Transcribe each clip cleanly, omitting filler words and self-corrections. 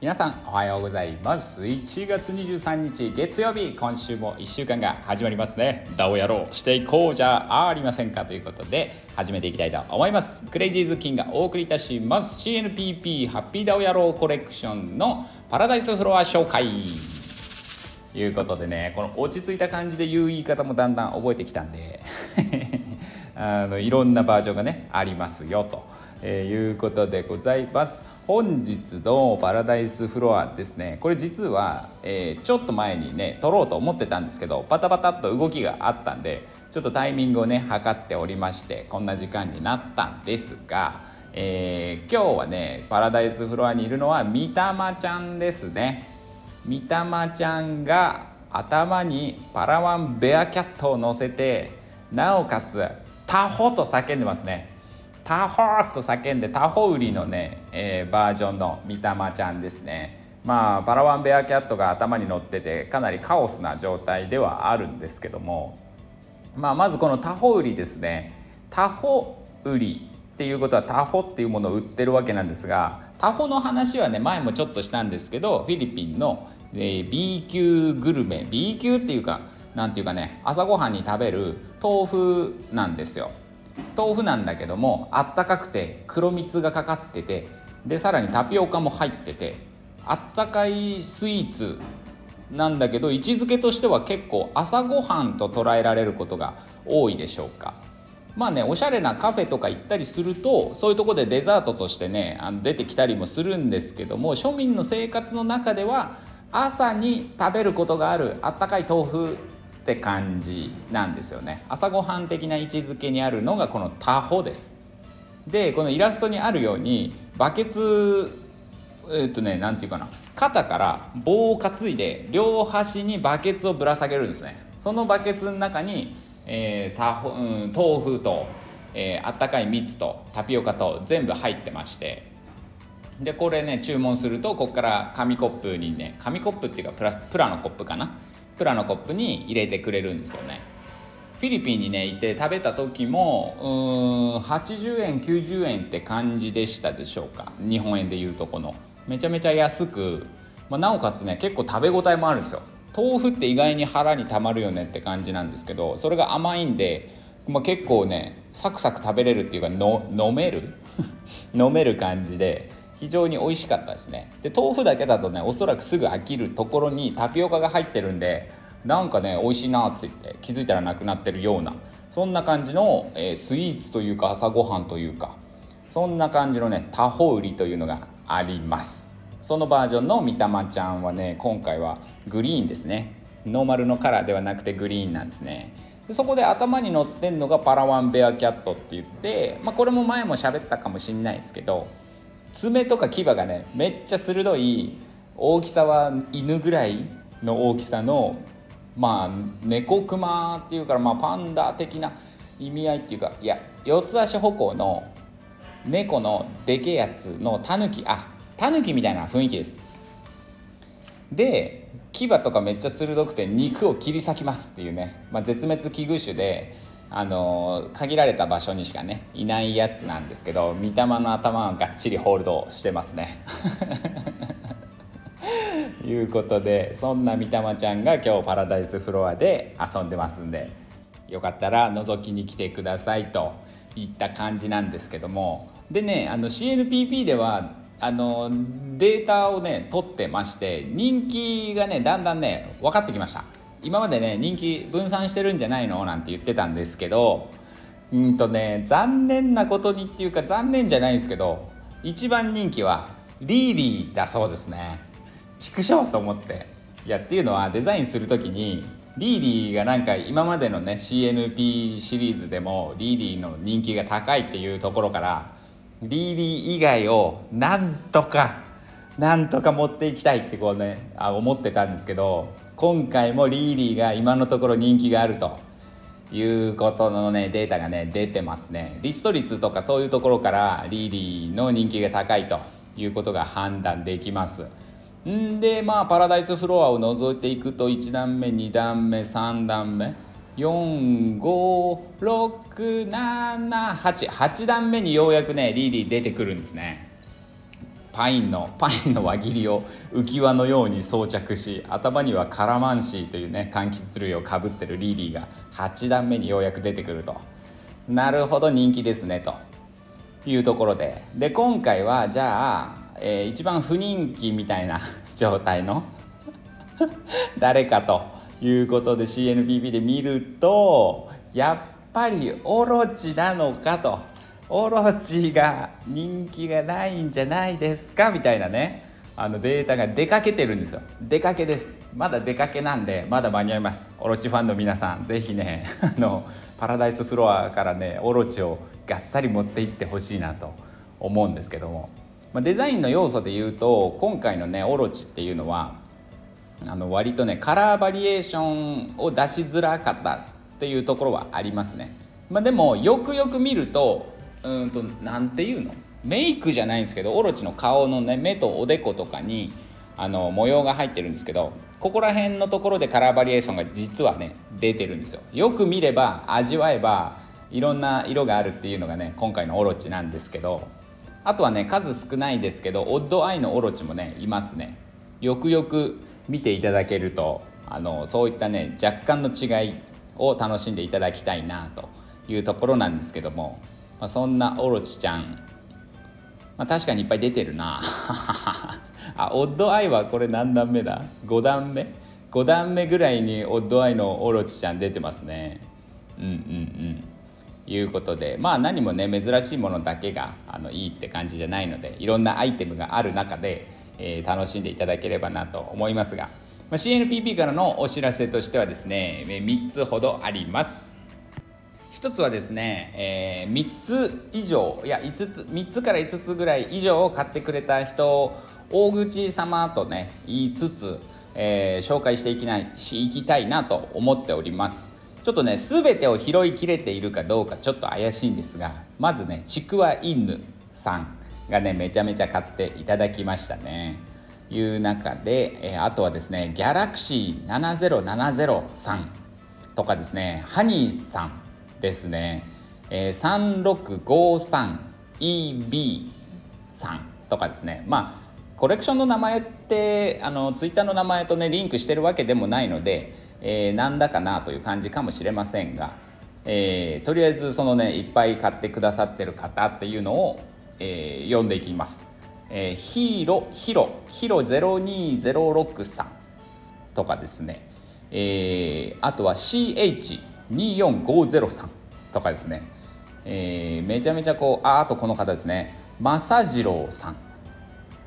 皆さんおはようございます。1月23日月曜日、今週も1週間が始まりますね。ダオやろうしていこうじゃありませんかということで始めていきたいと思います。crazyZukinがお送りいたします CNPP ハッピーダオやろうコレクションのパラダイスフロア紹介ということでね、この落ち着いた感じで言う言い方もだんだん覚えてきたんでいろんなバージョンがねありますよということでございます。本日のパラダイスフロアですね、これ実は、ちょっと前にね撮ろうと思ってたんですけど、バタバタっと動きがあったんでちょっとタイミングをね測っておりまして、こんな時間になったんですが、今日はねパラダイスフロアにいるのはみたまちゃんですね。みたまちゃんが頭にパラワンベアキャットを乗せて、なおかつタホと叫んでますね。タホーと叫んでタホ売りのね、バージョンのみたまちゃんですね。まあパラワンベアキャットが頭に乗っててかなりカオスな状態ではあるんですけども、まずこのタホ売りですね。タホ売りっていうことはタホっていうものを売ってるわけなんですが、タホの話はね前もちょっとしたんですけど、フィリピンの、B 級グルメ、 B 級っていうかなんていうかね、朝ごはんに食べる豆腐なんですよ。豆腐なんだけどもあったかくて黒蜜がかかってて、でさらにタピオカも入ってて、あったかいスイーツなんだけど位置づけとしては結構朝ごはんと捉えられることが多いでしょうか。まあね、おしゃれなカフェとか行ったりするとそういうとこでデザートとしてね出てきたりもするんですけども、庶民の生活の中では朝に食べることがあるあったかい豆腐って感じなんですよね。朝ごはん的な位置づけにあるのがこのタホです。でこのイラストにあるようにバケツなんていうかな、肩から棒を担いで両端にバケツをぶら下げるんですね。そのバケツの中に、豆腐と、あったかい蜜とタピオカと全部入ってまして、でこれね注文するとここから紙コップにね、紙コップっていうかプラのコップかな、プラのコップに入れてくれるんですよね。フィリピンにね行って食べた時も80円90円って感じでしたでしょうか。日本円でいうとこのめちゃめちゃ安く、なおかつね結構食べ応えもあるんですよ。豆腐って意外に腹にたまるよねって感じなんですけど、それが甘いんで、結構ねサクサク食べれるっていうか飲める飲める感じで非常に美味しかったですね。で豆腐だけだとねおそらくすぐ飽きるところにタピオカが入ってるんで、なんかね美味しいなって言って気づいたらなくなってるような、そんな感じの、スイーツというか朝ごはんというか、そんな感じのねタホ売りというのがあります。そのバージョンのみたまちゃんはね今回はグリーンですね。ノーマルのカラーではなくてグリーンなんですね。そこで頭に乗ってんのがパラワンベアキャットって言って、これも前も喋ったかもしれないですけど、爪とか牙がねめっちゃ鋭い、大きさは犬ぐらいの大きさの、猫クマっていうから、パンダ的な意味合いっていうか、いや四つ足歩行の猫のでけえやつのタヌキみたいな雰囲気です。で牙とかめっちゃ鋭くて肉を切り裂きますっていうね、絶滅危惧種で限られた場所にしかねいないやつなんですけど、見たまの頭はがっちりホールドしてますねいうことで、そんなみたまちゃんが今日パラダイスフロアで遊んでますんで、よかったら覗きに来てくださいといった感じなんですけども、でねCNPP ではデータをね取ってまして、人気がねだんだんね分かってきました。今までね人気分散してるんじゃないのなんて言ってたんですけど、残念なことにっていうか残念じゃないんですけど、一番人気はリーリーだそうですね。畜生と思って、いやっていうのはデザインする時にリーリーがなんか今までのね CNP シリーズでもリーリーの人気が高いっていうところから、リーリー以外をなんとか持っていきたいって思ってたんですけど、今回もリーリーが今のところ人気があるということのねデータがね出てますね。リスト率とかそういうところからリーリーの人気が高いということが判断できます。でパラダイスフロアを覗いていくと1段目2段目3段目45678 8段目にようやくねリーリー出てくるんですね。パインの輪切りを浮き輪のように装着し、頭にはカラマンシーというね柑橘類をかぶってるリーリーが8段目にようやく出てくると、なるほど人気ですねというところで、で今回はじゃあ、一番不人気みたいな状態の誰かということで CNPP で見ると、やっぱりオロチなのかと、オロチが人気がないんじゃないですかみたいなね、データが出かけてるんですよ。出かけです。まだ出かけなんでまだ間に合います。オロチファンの皆さんぜひねパラダイスフロアからねオロチをがっさり持っていってほしいなと思うんですけども、デザインの要素でいうと今回のねオロチっていうのは割とねカラーバリエーションを出しづらかったっていうところはありますね。でもよくよく見るとなんていうのメイクじゃないんですけどオロチの顔のね目とおでことかに模様が入ってるんですけど、ここら辺のところでカラーバリエーションが実はね出てるんですよ。よく見れば味わえばいろんな色があるっていうのがね今回のオロチなんですけど、あとはね数少ないですけどオッドアイのオロチもねいますね。よくよく見ていただけるとそういったね若干の違いを楽しんでいただきたいなというところなんですけども、そんなオロチちゃん、確かにいっぱい出てるなあ、オッドアイはこれ何段目だ、5段目ぐらいにオッドアイのオロチちゃん出てますね。いうことで何もね珍しいものだけがいいって感じじゃないので、いろんなアイテムがある中で、楽しんでいただければなと思いますが、CNPP からのお知らせとしてはですね3つほどあります。1つはですね、3つ以上いや5つ3つから5つぐらい以上を買ってくれた人大口様とね言いつつ、紹介していきたいなと思っております。ちょっとね全てを拾いきれているかどうかちょっと怪しいんですが、まずねちくわインヌさんがねめちゃめちゃ買っていただきましたね。いう中で、あとはですねギャラクシー7070さんとかですね、ハニーさんですね、3653EB さんとかですね、コレクションの名前ってツイッターの名前とねリンクしてるわけでもないので、なんだかなという感じかもしれませんが、とりあえずそのねいっぱい買ってくださってる方っていうのを、読んでいきます。ヒロ0206さんとかですね、あとは CH2450 さんとかですね、めちゃめちゃあとこの方ですねまさじろうさん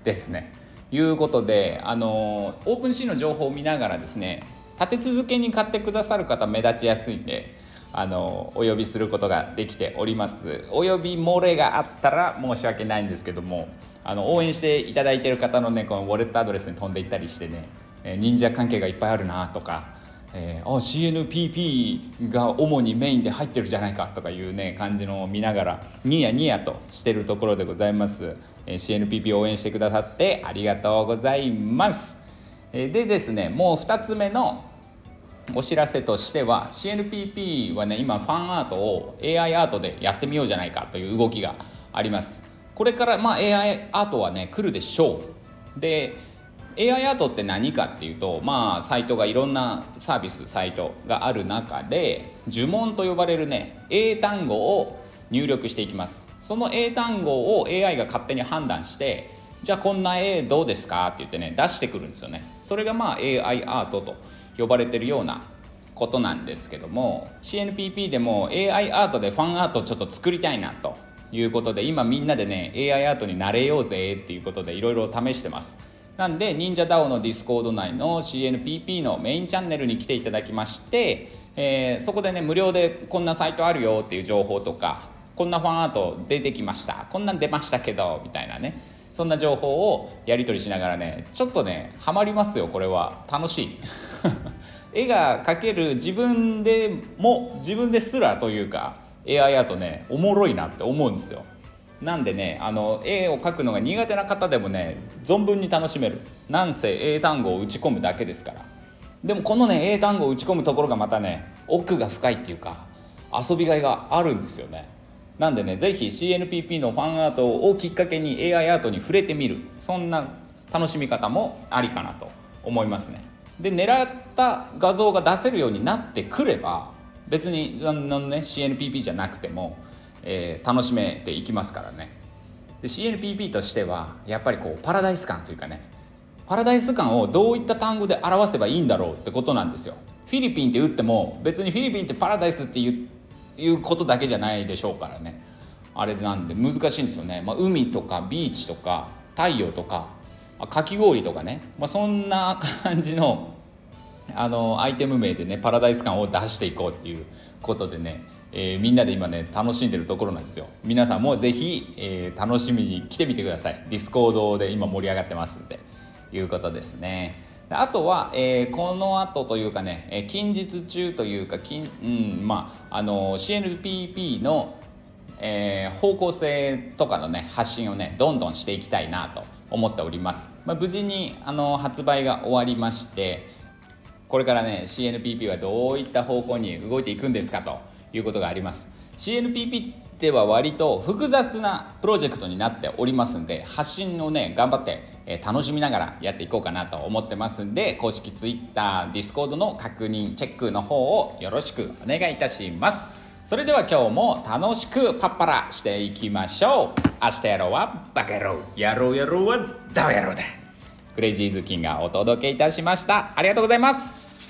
ですね。いうことでオープンシーの情報を見ながらですね立て続けに買ってくださる方目立ちやすいんでお呼びすることができております。お呼び漏れがあったら申し訳ないんですけども、応援していただいている方のねこのウォレットアドレスに飛んでいったりしてね、忍者関係がいっぱいあるなとか、CNPP が主にメインで入ってるじゃないかとかいうね感じのを見ながらニヤニヤとしてるところでございます。CNPP 応援してくださってありがとうございます。でですねもう2つ目のお知らせとしては CNPP はね今ファンアートを AI アートでやってみようじゃないかという動きがあります。これからAI アートはね来るでしょう。で AI アートって何かっていうとサイトがいろんなサービスサイトがある中で呪文と呼ばれるね英単語を入力していきます。その英単語を AI が勝手に判断して、じゃあこんな絵どうですかって言ってね出してくるんですよね。それがAI アートと呼ばれてるようなことなんですけども、 CNPP でも AI アートでファンアートをちょっと作りたいなということで、今みんなでね AI アートになれようぜっていうことでいろいろ試してます。なんで NinjaDAO の Discord 内の CNPP のメインチャンネルに来ていただきまして、そこでね無料でこんなサイトあるよっていう情報とか、こんなファンアート出てきました、こんなん出ましたけどみたいなね、そんな情報をやり取りしながらねちょっとねハマりますよ。これは楽しい絵が描ける自分ですらというか AI アートねおもろいなって思うんですよ。なんでね絵を描くのが苦手な方でもね存分に楽しめる。なんせ英単語を打ち込むだけですから。でもこのね英単語を打ち込むところがまたね奥が深いっていうか遊びがいがあるんですよね。なんでねぜひ CNPP のファンアートをきっかけに AI アートに触れてみる、そんな楽しみ方もありかなと思いますね。で狙った画像が出せるようになってくれば別にCNPP じゃなくても、楽しめていきますからね。で CNPP としてはやっぱりこうパラダイス感というかね、パラダイス感をどういった単語で表せばいいんだろうってことなんですよ。フィリピンって打っても別にフィリピンってパラダイスっていうことだけじゃないでしょうからね。あれなんで難しいんですよね、海とかビーチとか太陽とかかき氷とかね、そんな感じのアイテム名でねパラダイス感を出していこうっていうことでね、みんなで今ね楽しんでるところなんですよ。皆さんもぜひ、楽しみに来てみてください。ディスコードで今盛り上がってますんでいうことですね。あとは、この後というかね、近日中というかCNPP の、方向性とかのね発信をねどんどんしていきたいなと思っております。無事に発売が終わりまして、これからね CNPP はどういった方向に動いていくんですかということがあります。 CNPP では割と複雑なプロジェクトになっておりますんで、発信をね頑張って、楽しみながらやっていこうかなと思ってますんで、公式 Twitter、Discord の確認チェックの方をよろしくお願いいたします。それでは今日も楽しくパッパラしていきましょう。明日やろうはバカ野郎、やろうやろうはダメ野郎だ。クレイジーズキンがお届けいたしました。ありがとうございます。